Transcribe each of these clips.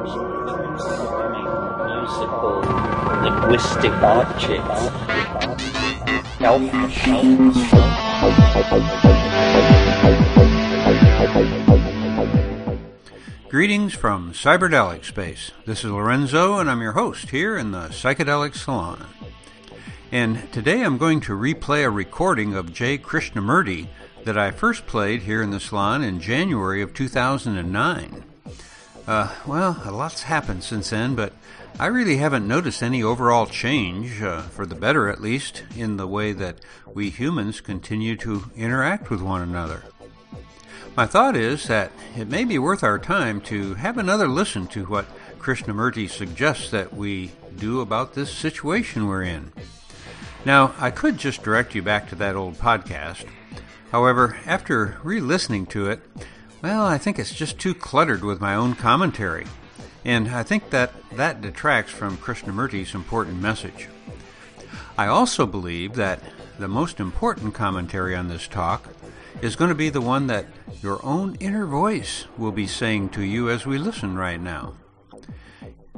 musical, linguistic objects, health machines. Greetings from Cyberdelic Space. This is Lorenzo, and I'm your host here in the Psychedelic Salon. And today I'm going to replay a recording of J. Krishnamurti that I first played here in the salon in January of 2009. A lot's happened since then, but I really haven't noticed any overall change, for the better at least, in the way that we humans continue to interact with one another. My thought is that it may be worth our time to have another listen to what Krishnamurti suggests that we do about this situation we're in. Now, I could just direct you back to that old podcast. However, after re-listening to it, I think it's just too cluttered with my own commentary. And I think that detracts from Krishnamurti's important message. I also believe that the most important commentary on this talk is going to be the one that your own inner voice will be saying to you as we listen right now.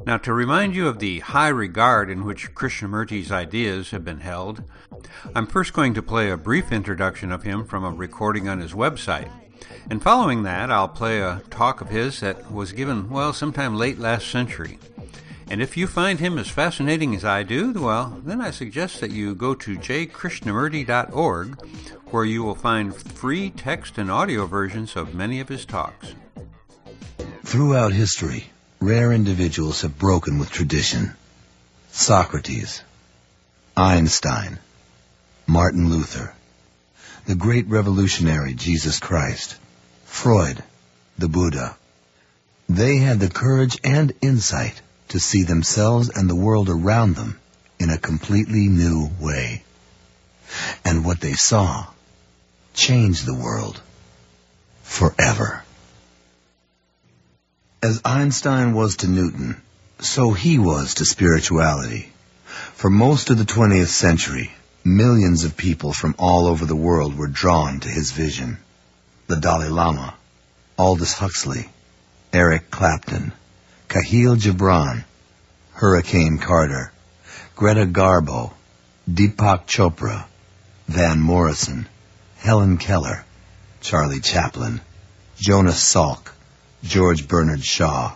Now, to remind you of the high regard in which Krishnamurti's ideas have been held, I'm first going to play a brief introduction of him from a recording on his website. And following that, I'll play a talk of his that was given, sometime late last century. And if you find him as fascinating as I do, then I suggest that you go to jkrishnamurti.org, where you will find free text and audio versions of many of his talks. Throughout history, rare individuals have broken with tradition. Socrates, Einstein, Martin Luther, the great revolutionary Jesus Christ, Freud, the Buddha. They had the courage and insight to see themselves and the world around them in a completely new way. And what they saw changed the world forever. As Einstein was to Newton, so he was to spirituality. For most of the 20th century, millions of people from all over the world were drawn to his vision. The Dalai Lama, Aldous Huxley, Eric Clapton, Kahlil Gibran, Hurricane Carter, Greta Garbo, Deepak Chopra, Van Morrison, Helen Keller, Charlie Chaplin, Jonas Salk, George Bernard Shaw,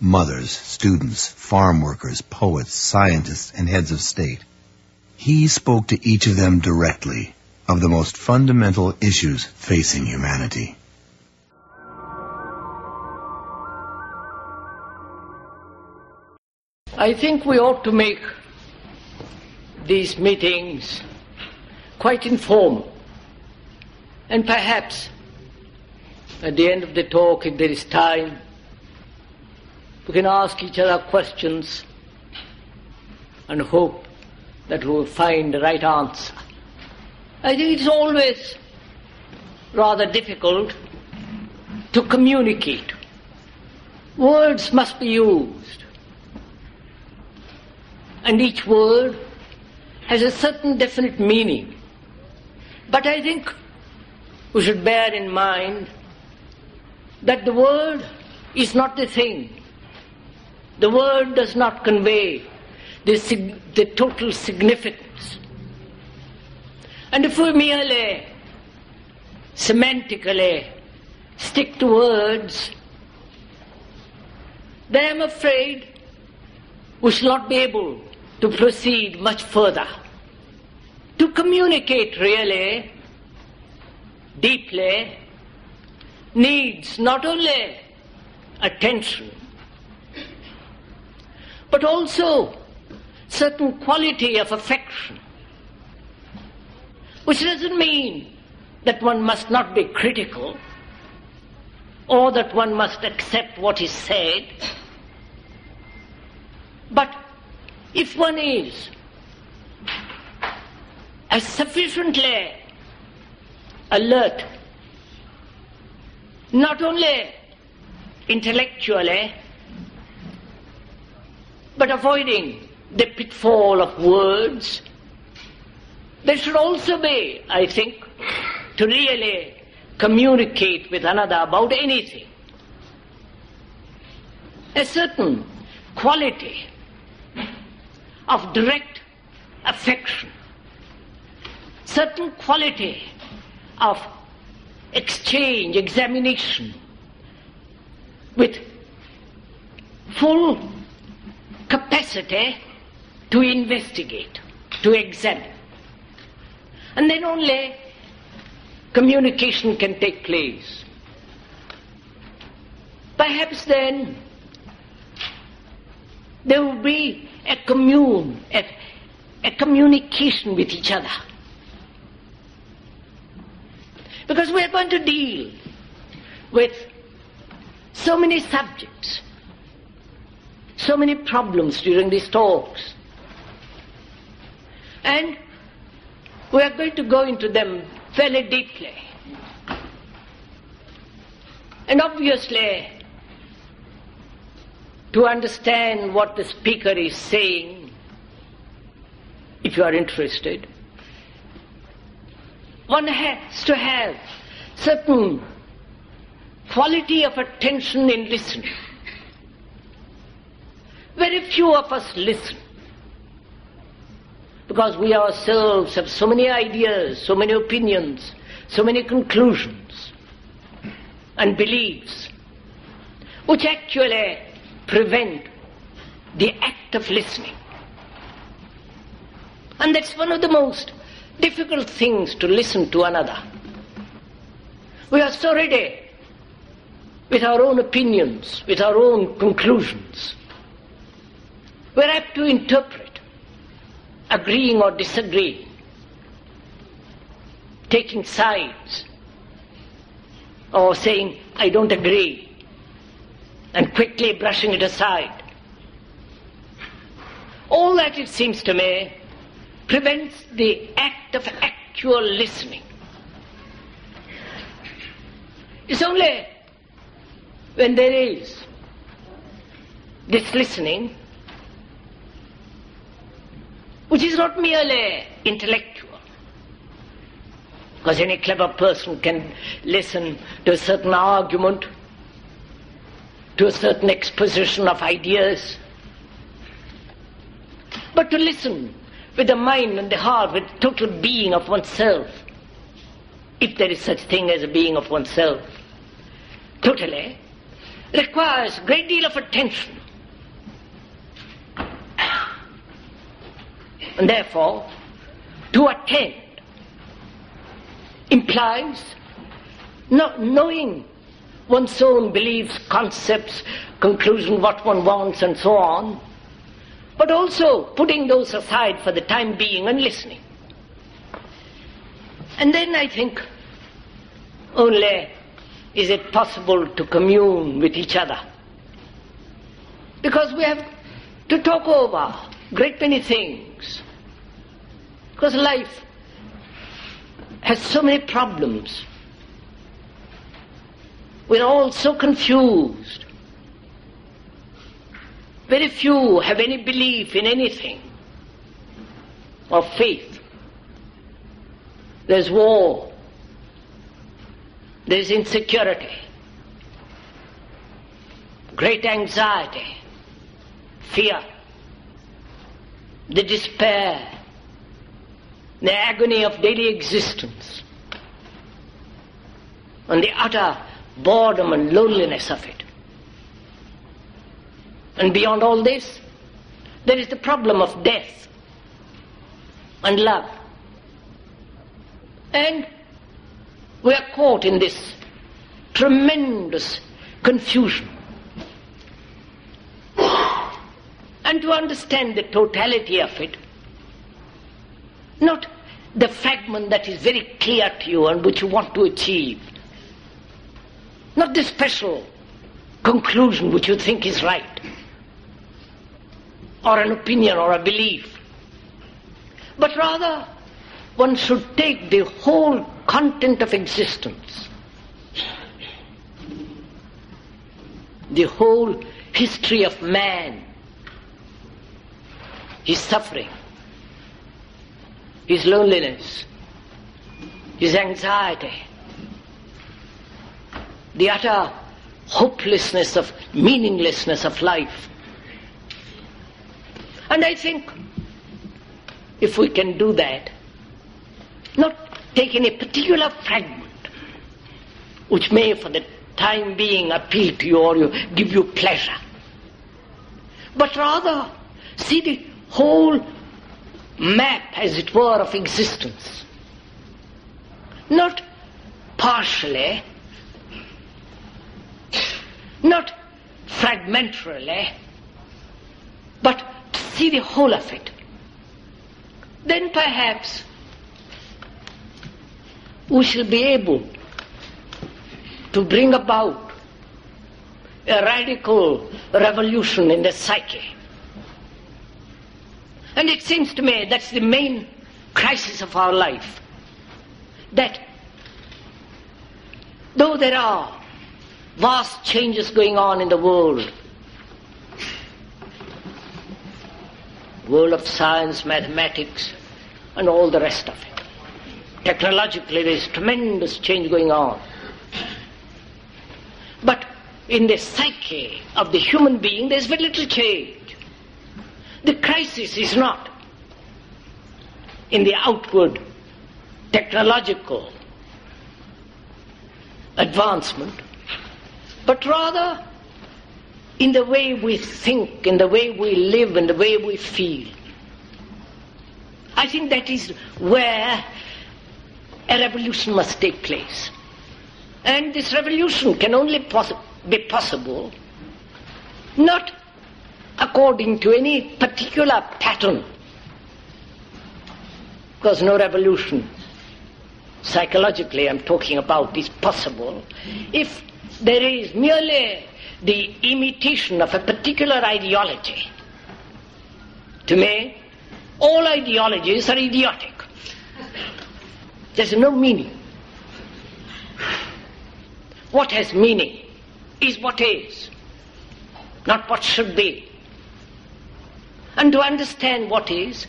mothers, students, farm workers, poets, scientists, and heads of state. He spoke to each of them directly of the most fundamental issues facing humanity. I think we ought to make these meetings quite informal, and perhaps at the end of the talk, if there is time, we can ask each other questions and hope that we will find the right answer. I think it's always rather difficult to communicate. Words must be used, and each word has a certain definite meaning. But I think we should bear in mind that the word is not the thing. The word does not convey the total significance. And if we merely semantically stick to words, then I'm afraid we shall not be able to proceed much further. To communicate really, deeply, needs not only attention, but also certain quality of affection, which doesn't mean that one must not be critical, or that one must accept what is said. But if one is as sufficiently alert, not only intellectually, but avoiding the pitfall of words, there should also be, I think, to really communicate with another about anything. a certain quality of direct affection, certain quality of exchange, examination, with full capacity to investigate, to examine. And then only communication can take place. Perhaps then there will be a communication with each other. Because we are going to deal with so many subjects, so many problems during these talks. And we are going to go into them fairly deeply. And obviously, to understand what the speaker is saying, if you are interested, one has to have certain quality of attention in listening. Very few of us listen, because we ourselves have so many ideas, so many opinions, so many conclusions and beliefs, which actually prevent the act of listening. And that's one of the most difficult things, to listen to another. We are so ready with our own opinions, with our own conclusions. We're apt to interpret, agreeing or disagreeing, taking sides, or saying, I don't agree, and quickly brushing it aside. All that, it seems to me, prevents the act of actual listening. It's only when there is this listening, which is not merely intellectual, because any clever person can listen to a certain argument, to a certain exposition of ideas, but to listen with the mind and the heart, with total being of oneself, if there is such thing as a being of oneself, totally, requires a great deal of attention. And therefore, to attend implies not knowing one's own beliefs, concepts, conclusion, what one wants, and so on, but also putting those aside for the time being and listening. And then I think only is it possible to commune with each other, because we have to talk over a great many things, because life has so many problems. We're all so confused. Very few have any belief in anything or faith. There's war, there's insecurity, great anxiety, fear, the despair, the agony of daily existence, and the utter boredom and loneliness of it. And beyond all this, there is the problem of death and love. And we are caught in this tremendous confusion. And to understand the totality of it, not the fragment that is very clear to you and which you want to achieve, not the special conclusion which you think is right, or an opinion or a belief, but rather one should take the whole content of existence, the whole history of man, his suffering, his loneliness, his anxiety, the utter hopelessness, of meaninglessness of life. And I think if we can do that, not taking a particular fragment which may for the time being appeal to you or give you pleasure, but rather see the whole map, as it were, of existence. Not partially, not fragmentarily, but see the whole of it. Then perhaps we shall be able to bring about a radical revolution in the psyche. And it seems to me that's the main crisis of our life, that though there are vast changes going on in the world of science, mathematics, and all the rest of it. Technologically, there is tremendous change going on. But in the psyche of the human being, there is very little change. The crisis is not in the outward technological advancement, but rather in the way we think, in the way we live, in the way we feel. I think that is where a revolution must take place. And this revolution can only be possible not according to any particular pattern, because no revolution, psychologically I'm talking about, is possible if there is merely the imitation of a particular ideology. To me, all ideologies are idiotic. There's no meaning. What has meaning is what is, not what should be. And to understand what is,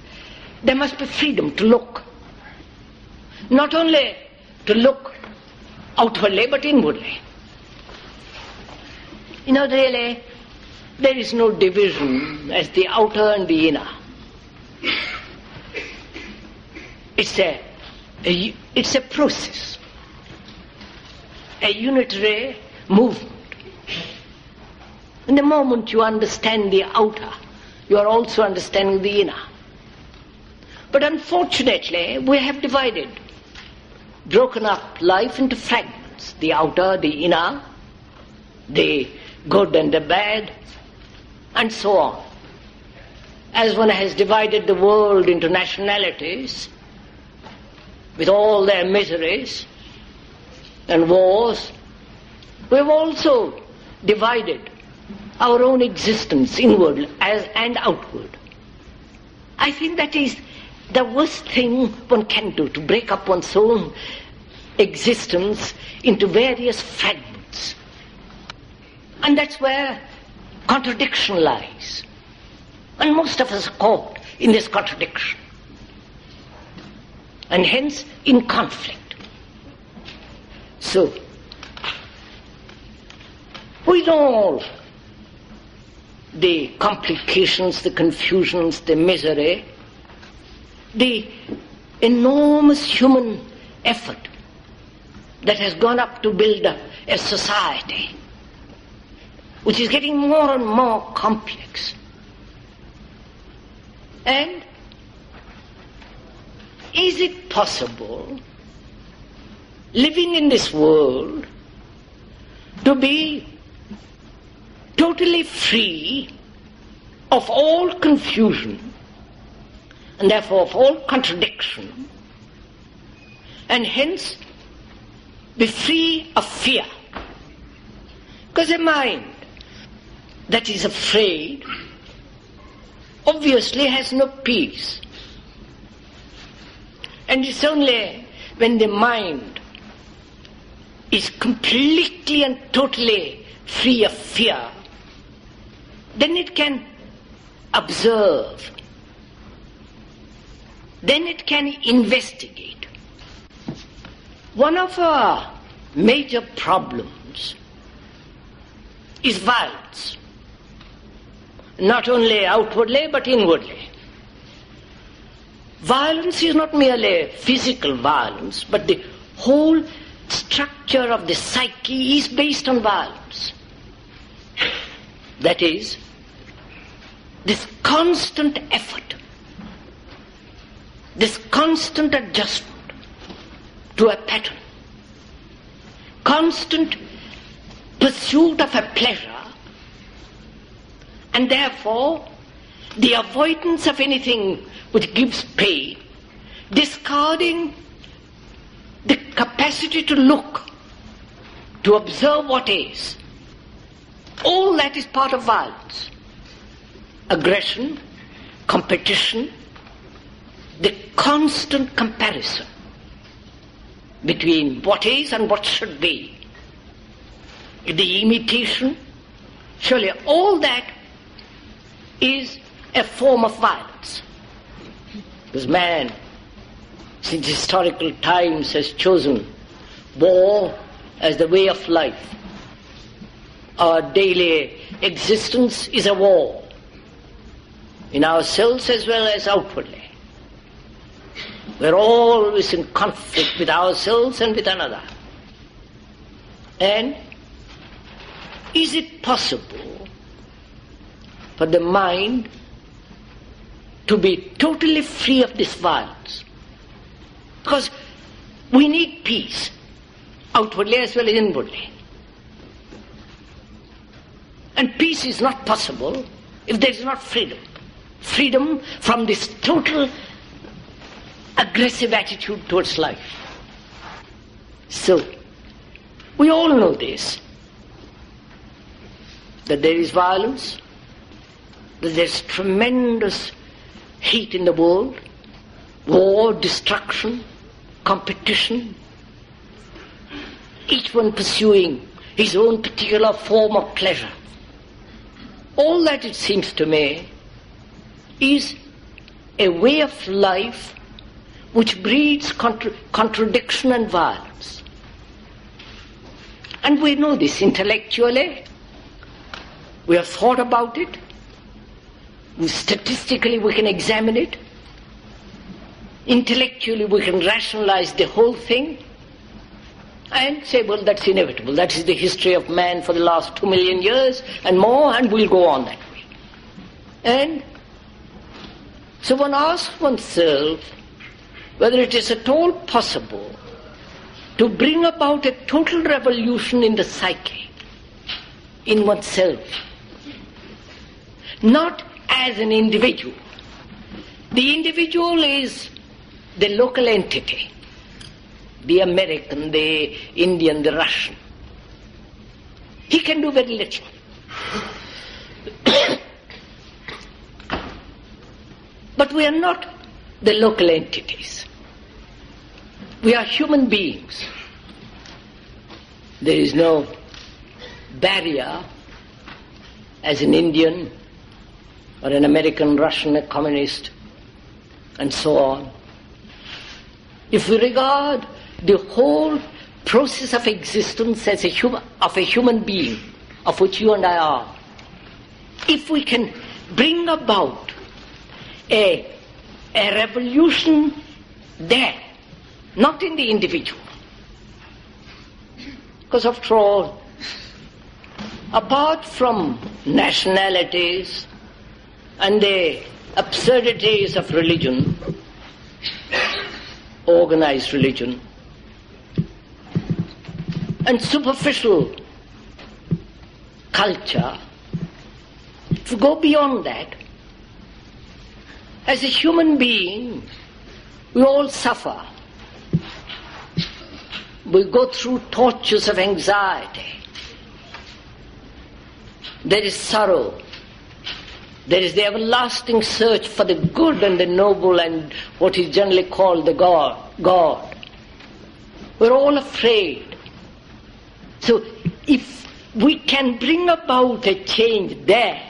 there must be freedom to look. Not only to look outwardly, but inwardly. You know, really, there is no division as the outer and the inner. It's a process, a unitary movement. And the moment you understand the outer, you are also understanding the inner. But unfortunately, we have divided, broken up life into fragments, the outer, the inner, the good and the bad, and so on. As one has divided the world into nationalities, with all their miseries and wars, we've also divided our own existence inward and outward. I think that is the worst thing one can do, to break up one's own existence into various fragments. And that's where contradiction lies. And most of us are caught in this contradiction, and hence in conflict. So, we know all the complications, the confusions, the misery, the enormous human effort that has gone up to build up a society which is getting more and more complex. And is it possible, living in this world, to be totally free of all confusion and therefore of all contradiction, and hence be free of fear? Because a mind that is afraid obviously has no peace. And it's only when the mind is completely and totally free of fear, then it can observe, then it can investigate. One of our major problems is violence. Not only outwardly, but inwardly. Violence is not merely physical violence, but the whole structure of the psyche is based on violence. That is, this constant effort, this constant adjustment to a pattern, constant pursuit of a pleasure, and therefore the avoidance of anything which gives pain, discarding the capacity to look, to observe what is. All that is part of violence. Aggression, competition, the constant comparison between what is and what should be, the imitation, surely all that is a form of violence. Because man, since historical times, has chosen war as the way of life. Our daily existence is a war, in ourselves as well as outwardly. We're always in conflict with ourselves and with another. And is it possible for the mind to be totally free of this violence? Because we need peace, outwardly as well as inwardly. And peace is not possible if there is not freedom. Freedom from this total aggressive attitude towards life. So, we all know this, that there is violence, that there is tremendous heat in the world, war, destruction, competition, each one pursuing his own particular form of pleasure. All that, it seems to me, is a way of life which breeds contradiction and violence. And we know this intellectually. We have thought about it. Statistically, we can examine it. Intellectually, we can rationalize the whole thing and say, well, that's inevitable. That is the history of man for the last 2 million years and more, and we'll go on that way. And so one asks oneself whether it is at all possible to bring about a total revolution in the psyche, in oneself. Not as an individual. The individual is the local entity, the American, the Indian, the Russian. He can do very little. But we are not the local entities. We are human beings. There is no barrier as an Indian or an American, Russian, a communist, and so on. If we regard the whole process of existence as a human being, of which you and I are, if we can bring about a revolution there, not in the individual, because after all, apart from nationalities and the absurdities of religion, organized religion, and superficial culture, to go beyond that, as a human being, we all suffer. We go through tortures of anxiety. There is sorrow. There is the everlasting search for the good and the noble and what is generally called the God. We're all afraid. So if we can bring about a change there,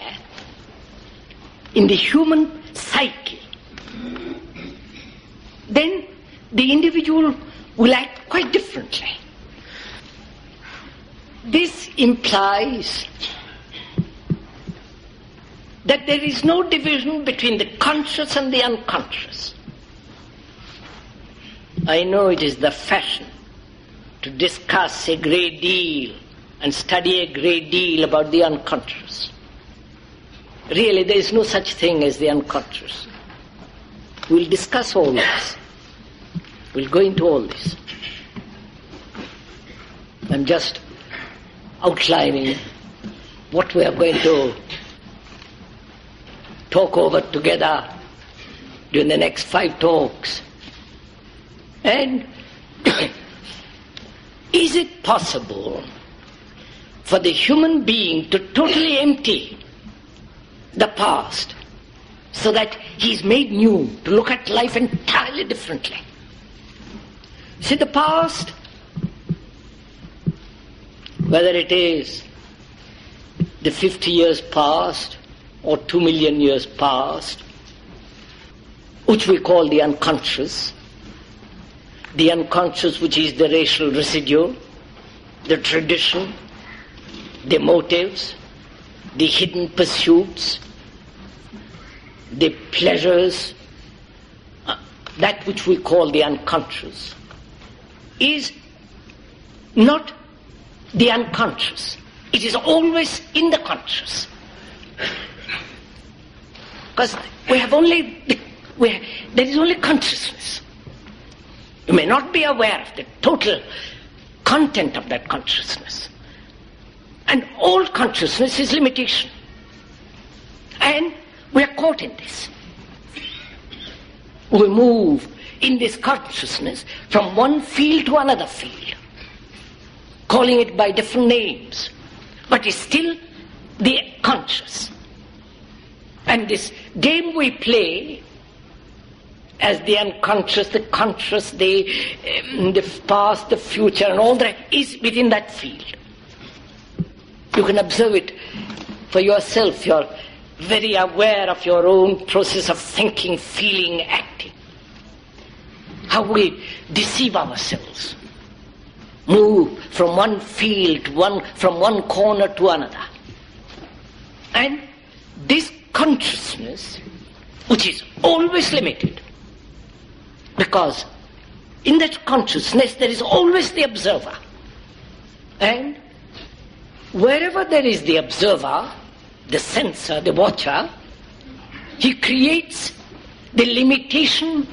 in the human psyche, then the individual will act quite differently. This implies that there is no division between the conscious and the unconscious. I know it is the fashion to discuss a great deal and study a great deal about the unconscious. Really, there is no such thing as the unconscious. We'll discuss all this. We'll go into all this. I'm just outlining what we are going to talk over together during the next 5 talks. And is it possible for the human being to totally empty the past so that he's made new, to look at life entirely differently? See, the past, whether it is the 50 years past or 2 million years past, which we call the unconscious which is the racial residue, the tradition, the motives, the hidden pursuits, the pleasures, that which we call the unconscious, is not the unconscious. It is always in the conscious. Because there is only consciousness. You may not be aware of the total content of that consciousness. And all consciousness is limitation. And we are caught in this. We move in this consciousness from one field to another field, calling it by different names, but it's still the conscious. And this game we play as the unconscious, the conscious, the past, the future, and all that is within that field. You can observe it for yourself. You're very aware of your own process of thinking, feeling, acting. How we deceive ourselves. Move from one field, from one corner to another. And this consciousness, which is always limited, because in that consciousness there is always the observer. And wherever there is the observer, the sensor, the watcher, he creates the limitation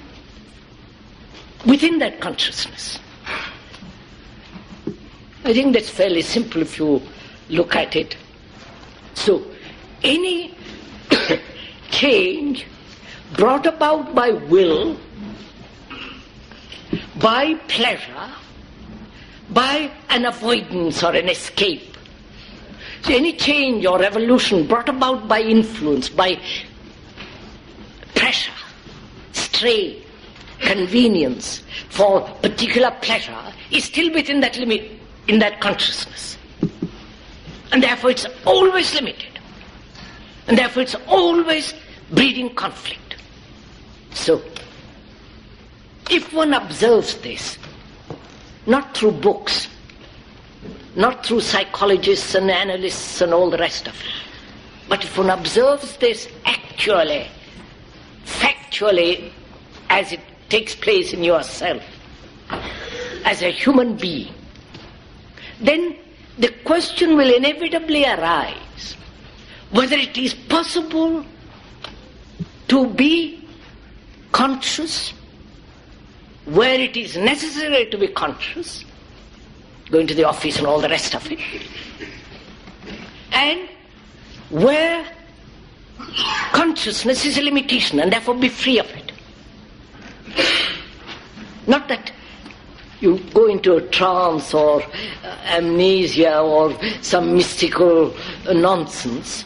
within that consciousness. I think that's fairly simple if you look at it. So, any change brought about by will, by pleasure, by an avoidance or an escape, so any change or revolution brought about by influence, by pressure, strain, convenience for particular pleasure is still within that limit, in that consciousness. And therefore it's always limited. And therefore it's always breeding conflict. So, if one observes this, not through books, not through psychologists and analysts and all the rest of it, but if one observes this actually, factually, as it takes place in yourself, as a human being, then the question will inevitably arise whether it is possible to be conscious where it is necessary to be conscious, going to the office and all the rest of it, and where consciousness is a limitation and therefore be free of it. Not that you go into a trance or amnesia or some mystical nonsense,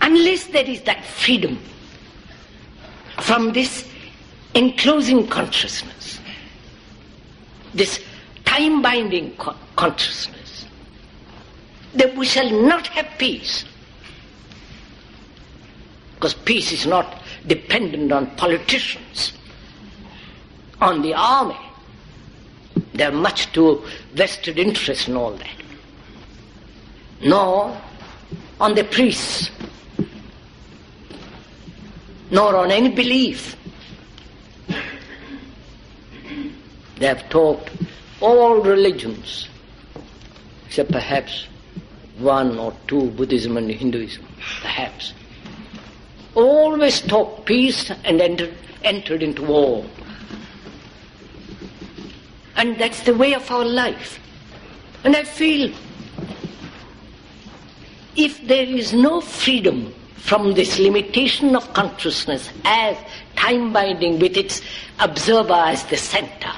unless there is that freedom from this enclosing consciousness, this time-binding consciousness, that we shall not have peace. Because peace is not dependent on politicians, on the army. They are much too vested interest in all that. Nor on the priests, nor on any belief. They have taught all religions, except perhaps one or two, Buddhism and Hinduism, perhaps. Always taught peace and entered into war. And that's the way of our life. And I feel if there is no freedom from this limitation of consciousness as time binding with its observer as the center,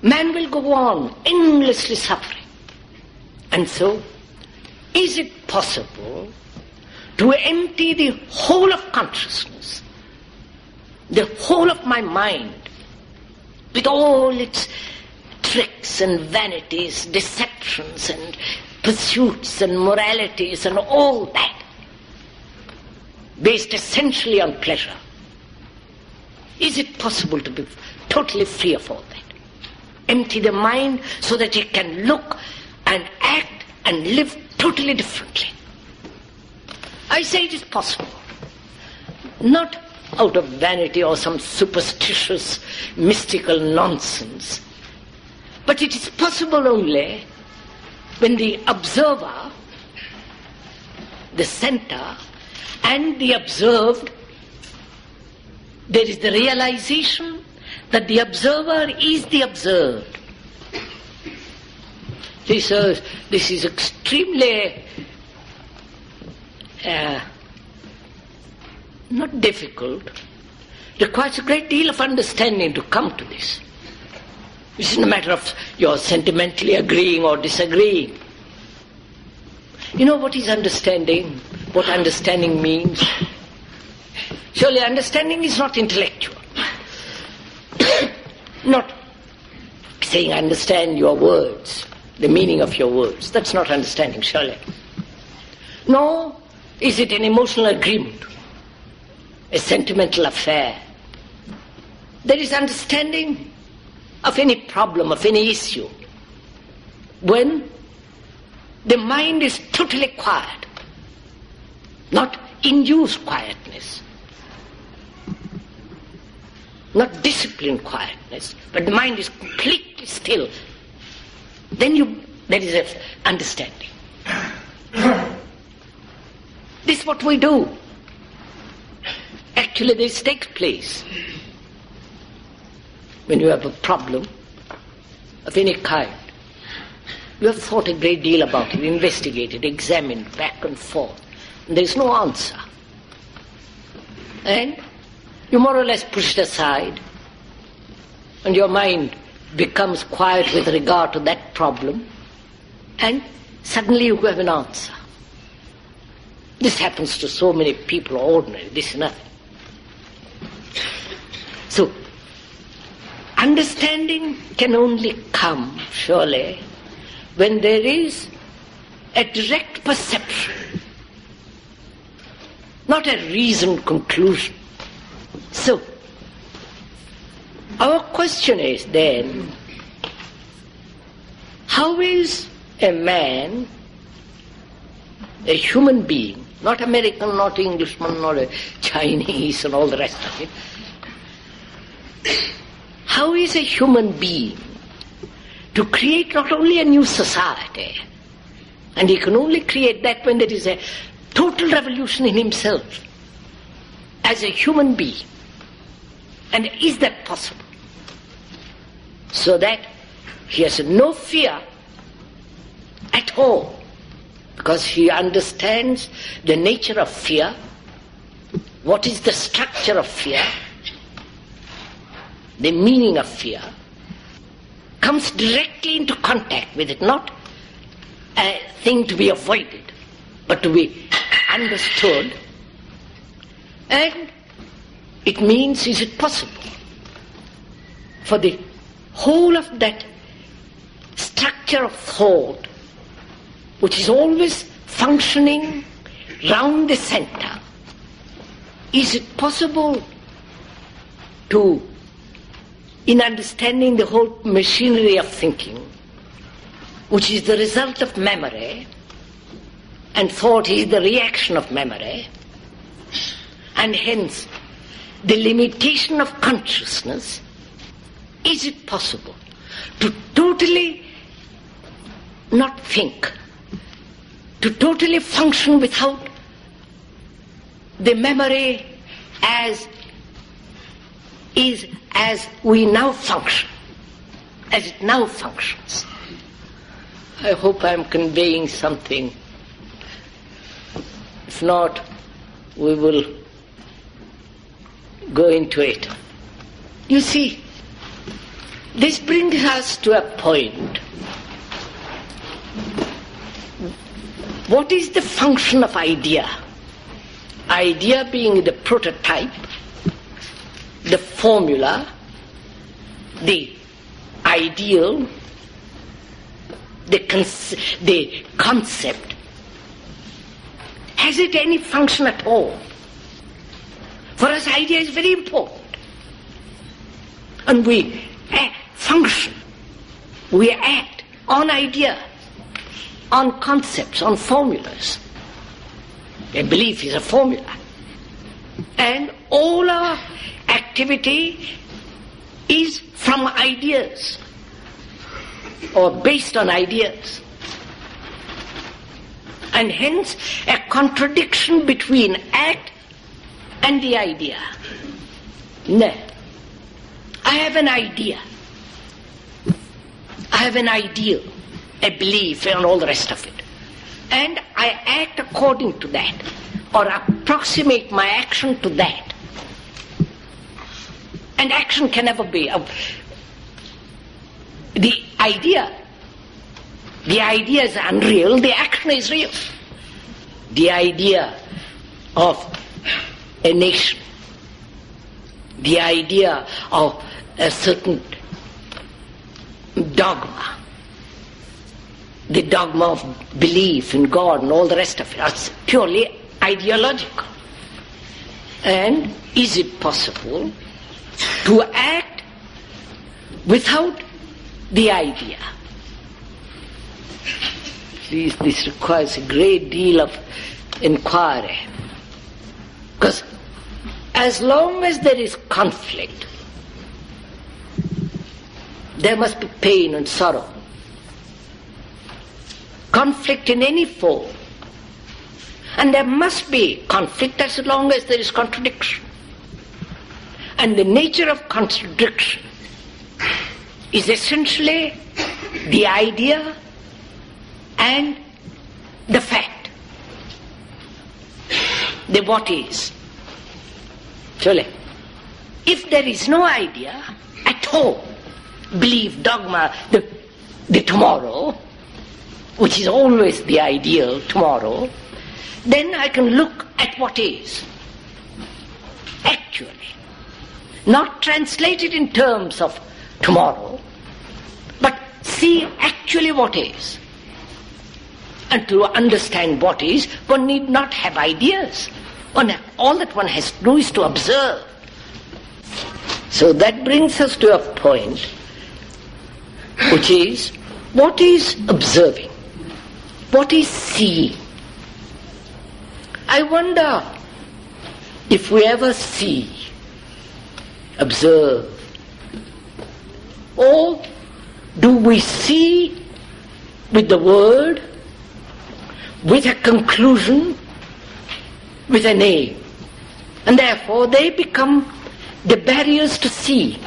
man will go on endlessly suffering. And so, is it possible to empty the whole of consciousness, the whole of my mind, with all its tricks and vanities, deceptions and pursuits and moralities and all that, based essentially on pleasure? Is it possible to be totally free of all that? Empty the mind so that it can look and act and live totally differently. I say it is possible, not out of vanity or some superstitious, mystical nonsense, but it is possible only when the observer, the center, and the observed, there is the realization that the observer is the observed. This is extremely not difficult, requires a great deal of understanding to come to this. This isn't a matter of your sentimentally agreeing or disagreeing. You know what is understanding? What understanding means? Surely understanding is not intellectual. Not saying I understand your words, the meaning of your words. That's not understanding, surely. Nor is it an emotional agreement, a sentimental affair. There is understanding of any problem, of any issue, when the mind is totally quiet, not induced quietness, not disciplined quietness, but the mind is completely still. Then there is a understanding. This is what we do. Actually, this takes place when you have a problem of any kind. You have thought a great deal about it, investigated, examined, back and forth, and there is no answer. And you more or less push it aside, and your mind becomes quiet with regard to that problem, and suddenly you have an answer. This happens to so many people, ordinary, this and nothing. So, understanding can only come, surely, when there is a direct perception, not a reasoned conclusion. So, our question is then, how is a man, a human being, not American, not Englishman, not a Chinese and all the rest of it, how is a human being to create not only a new society, and he can only create that when there is a total revolution in himself, as a human being, and is that possible? So that he has no fear at all, because he understands the nature of fear, what is the structure of fear, the meaning of fear, comes directly into contact with it, not a thing to be avoided, but to be understood. And it means, is it possible for the whole of that structure of thought, which is always functioning round the center, is it possible to, in understanding the whole machinery of thinking, which is the result of memory, and thought is the reaction of memory, And hence, the limitation of consciousness, is it possible to totally not think, to totally function without the memory as is, as we now function, as it now functions? I hope I'm conveying something. If not, we will go into it. You see, this brings us to a point. What is the function of idea? Idea being the prototype, the formula, the ideal, the concept. Has it any function at all? For us, idea is very important. And we function. We act on idea, on concepts, on formulas. A belief is a formula. And all our activity is from ideas, or based on ideas. And hence, a contradiction between act and the idea. No. I have an idea. I have an ideal, a belief, and all the rest of it. And I act according to that, or approximate my action to that. And action can never be. The idea is unreal, the action is real. The idea of a nation, the idea of a certain dogma, the dogma of belief in God and all the rest of it, it's purely ideological. And is it possible to act without the idea? This requires a great deal of inquiry. Because as long as there is conflict, there must be pain and sorrow. Conflict in any form. And there must be conflict as long as there is contradiction. And the nature of contradiction is essentially the idea and the fact, the what is. Surely, if there is no idea at all, belief, dogma, the tomorrow, which is always the ideal tomorrow, then I can look at what is, actually. Not translated in terms of tomorrow, but see actually what is. And to understand what is, one need not have ideas. All that one has to do is to observe. So that brings us to a point, which is, what is observing? What is seeing? I wonder if we ever see, observe, or do we see with the word, with a conclusion, with a name? And therefore they become the barriers to see.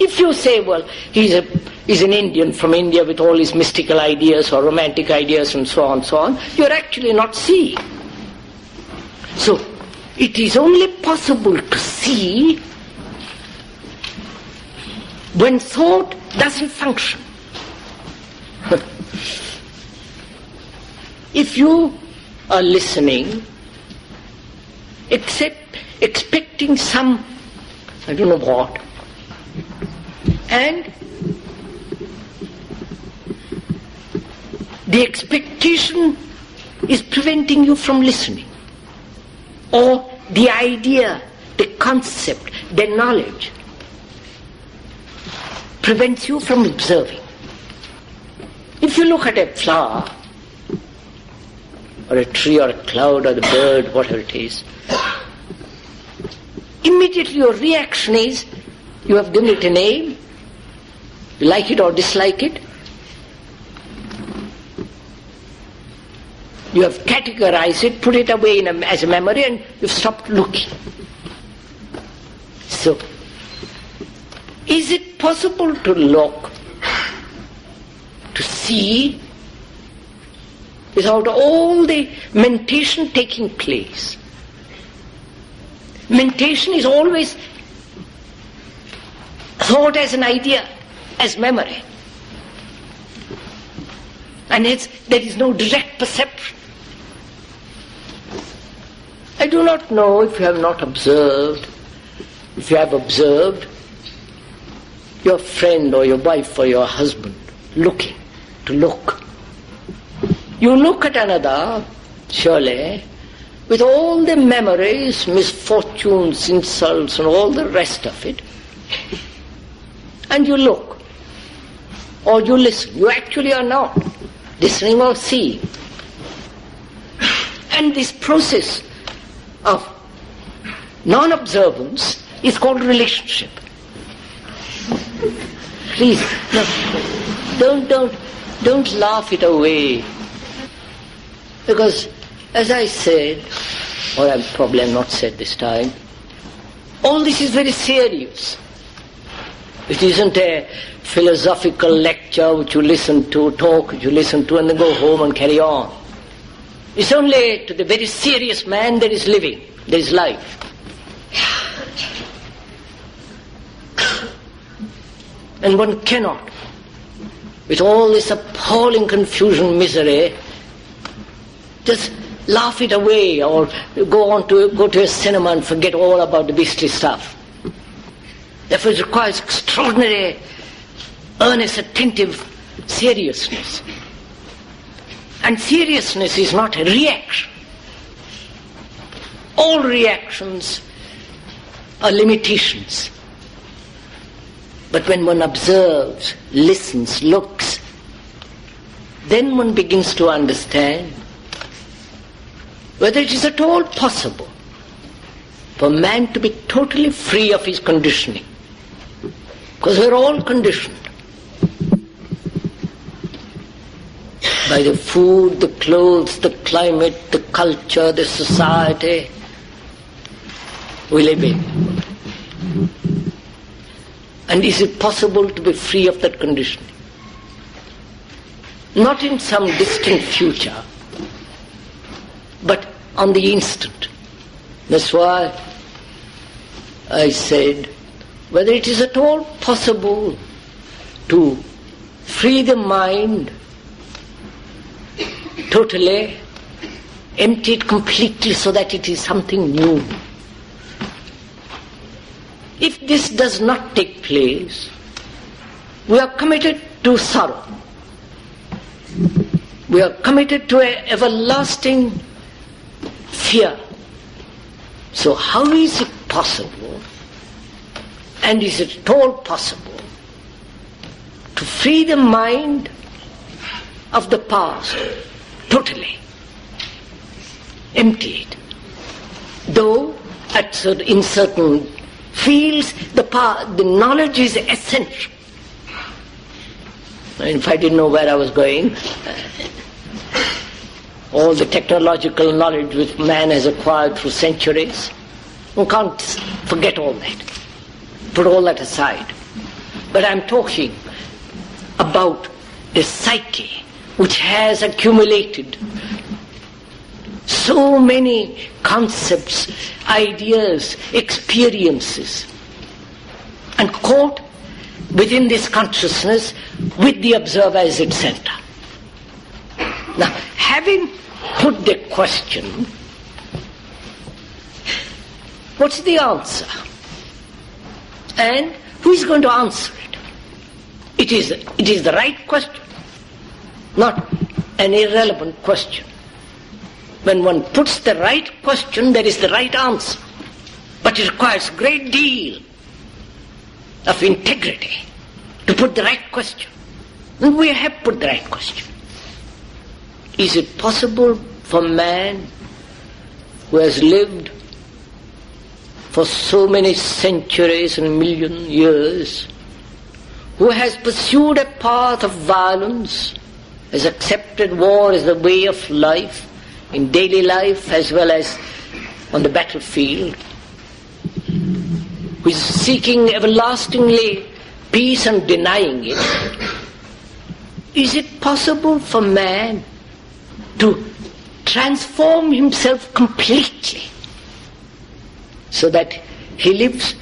If you say, well, he's an Indian from India with all his mystical ideas or romantic ideas and so on and so on, you're actually not seeing. So it is only possible to see when thought doesn't function. If you are listening, expecting some, I don't know what, and the expectation is preventing you from listening, or the idea, the concept, the knowledge prevents you from observing. If you look at a flower, or a tree, or a cloud, or the bird, whatever it is, immediately your reaction is, you have given it a name, you like it or dislike it, you have categorized it, put it away in as a memory, and you've stopped looking. So, is it possible to look, to see, without all the mentation taking place? Mentation is always thought as an idea, as memory. And there is no direct perception. I do not know if you have not observed. If you have observed your friend or your wife or your husband looking, to look. You look at another, surely, with all the memories, misfortunes, insults and all the rest of it, and you look, or you listen. You actually are not listening or seeing. And this process of non-observance is called relationship. Please, no, don't laugh it away. Because, as I said, or I probably have not said this time, all this is very serious. It isn't a philosophical lecture which you listen to, talk which you listen to, and then go home and carry on. It's only to the very serious man that is living, there is life. And one cannot, with all this appalling confusion, misery, just laugh it away or go to a cinema and forget all about the beastly stuff. Therefore, it requires extraordinary, earnest, attentive seriousness. And seriousness is not a reaction. All reactions are limitations. But when one observes, listens, looks, then one begins to understand whether it is at all possible for man to be totally free of his conditioning. Because we're all conditioned by the food, the clothes, the climate, the culture, the society we live in. And is it possible to be free of that conditioning? Not in some distant future, but on the instant. That's why I said, whether it is at all possible to free the mind totally, empty it completely so that it is something new. If this does not take place, we are committed to sorrow. We are committed to an everlasting fear. So how is it possible, and is it at all possible, to free the mind of the past totally, empty it? Though in certain fields the knowledge is essential. And if I didn't know where I was going, all the technological knowledge which man has acquired through centuries, one can't forget all that, put all that aside. But I'm talking about the psyche which has accumulated so many concepts, ideas, experiences, and caught within this consciousness with the observer as its center. Now, having put the question, what's the answer? And who is going to answer it? It is the right question, not an irrelevant question. When one puts the right question, there is the right answer. But it requires a great deal of integrity to put the right question. And we have put the right question. Is it possible for man who has lived for so many centuries and million years, who has pursued a path of violence, has accepted war as the way of life, in daily life as well as on the battlefield, who is seeking everlastingly peace and denying it, is it possible for man to transform himself completely so that he lives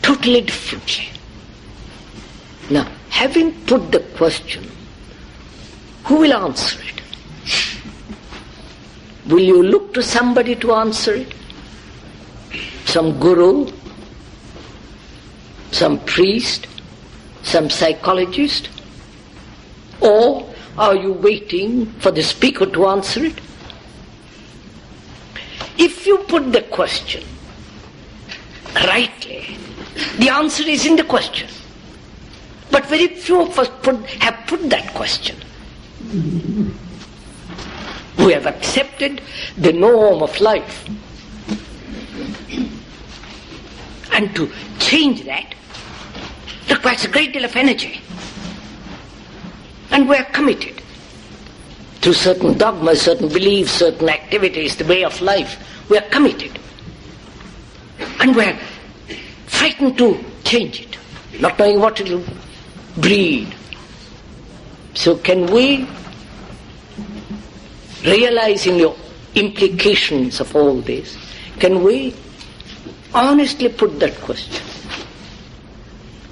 totally differently? Now, having put the question, who will answer it? Will you look to somebody to answer it? Some guru, some priest, some psychologist? Or are you waiting for the speaker to answer it? If you put the question rightly, the answer is in the question. But very few of us have put that question. We have accepted the norm of life. And to change that requires a great deal of energy. And we are committed to certain dogmas, certain beliefs, certain activities, the way of life. We are committed. And we are frightened to change it, not knowing what it will breed. So can we, realizing the implications of all this, can we honestly put that question?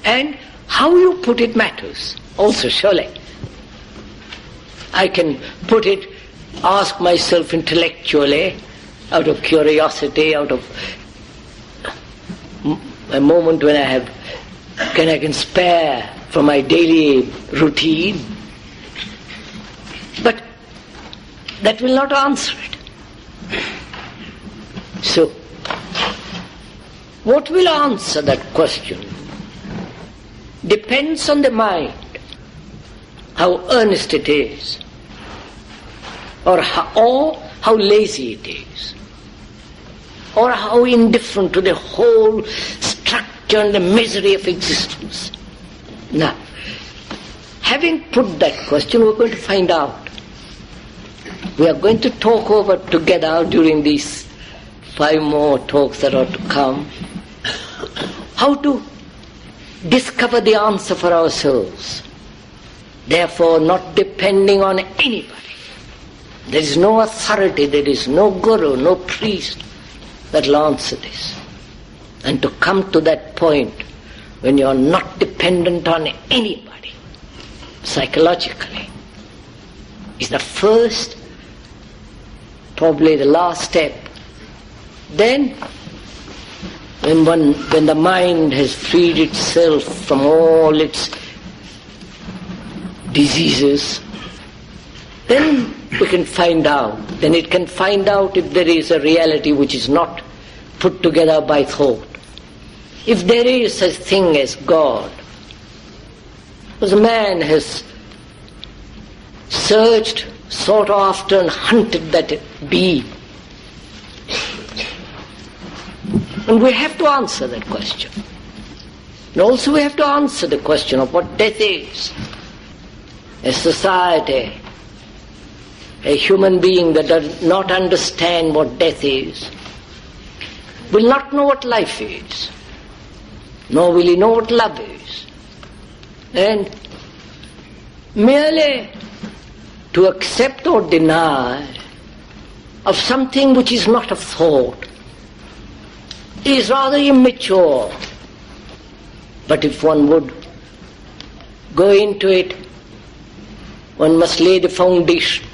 And how you put it matters also, surely. I can put it, ask myself intellectually, out of curiosity, out of a moment when I can spare from my daily routine. But that will not answer it. So, what will answer that question depends on the mind, how earnest it is, or how lazy it is, or how indifferent to the whole structure and the misery of existence. Now, having put that question, we're going to find out. We are going to talk over together during these 5 more talks that are to come, how to discover the answer for ourselves. Therefore, not depending on anybody. There is no authority, there is no guru, no priest that will answer this. And to come to that point when you are not dependent on anybody, psychologically, is the first, probably the last step. Then, when the mind has freed itself from all its diseases, then we can find out. Then it can find out if there is a reality which is not put together by thought. If there is such thing as God, because man has searched, sought after and hunted that being. And we have to answer that question. And also we have to answer the question of what death is. A society, a human being that does not understand what death is, will not know what life is, nor will he know what love is. And merely to accept or deny of something which is not of thought is rather immature. But if one would go into it, one must lay the foundation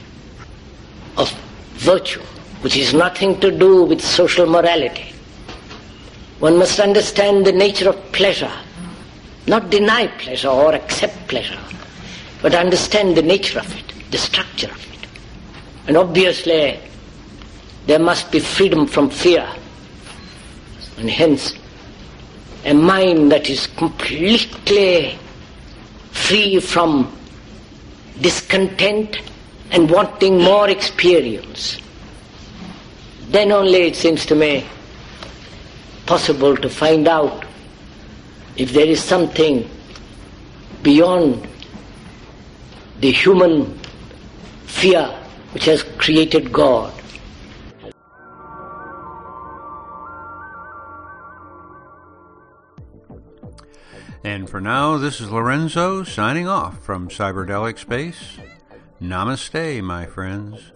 of virtue, which is nothing to do with social morality. One must understand the nature of pleasure, not deny pleasure or accept pleasure, but understand the nature of it, the structure of it. And obviously, there must be freedom from fear, and hence, a mind that is completely free from discontent and wanting more experience. Then only, it seems to me, possible to find out if there is something beyond the human fear which has created God. And for now, this is Lorenzo signing off from Cyberdelic Space. Namaste, my friends.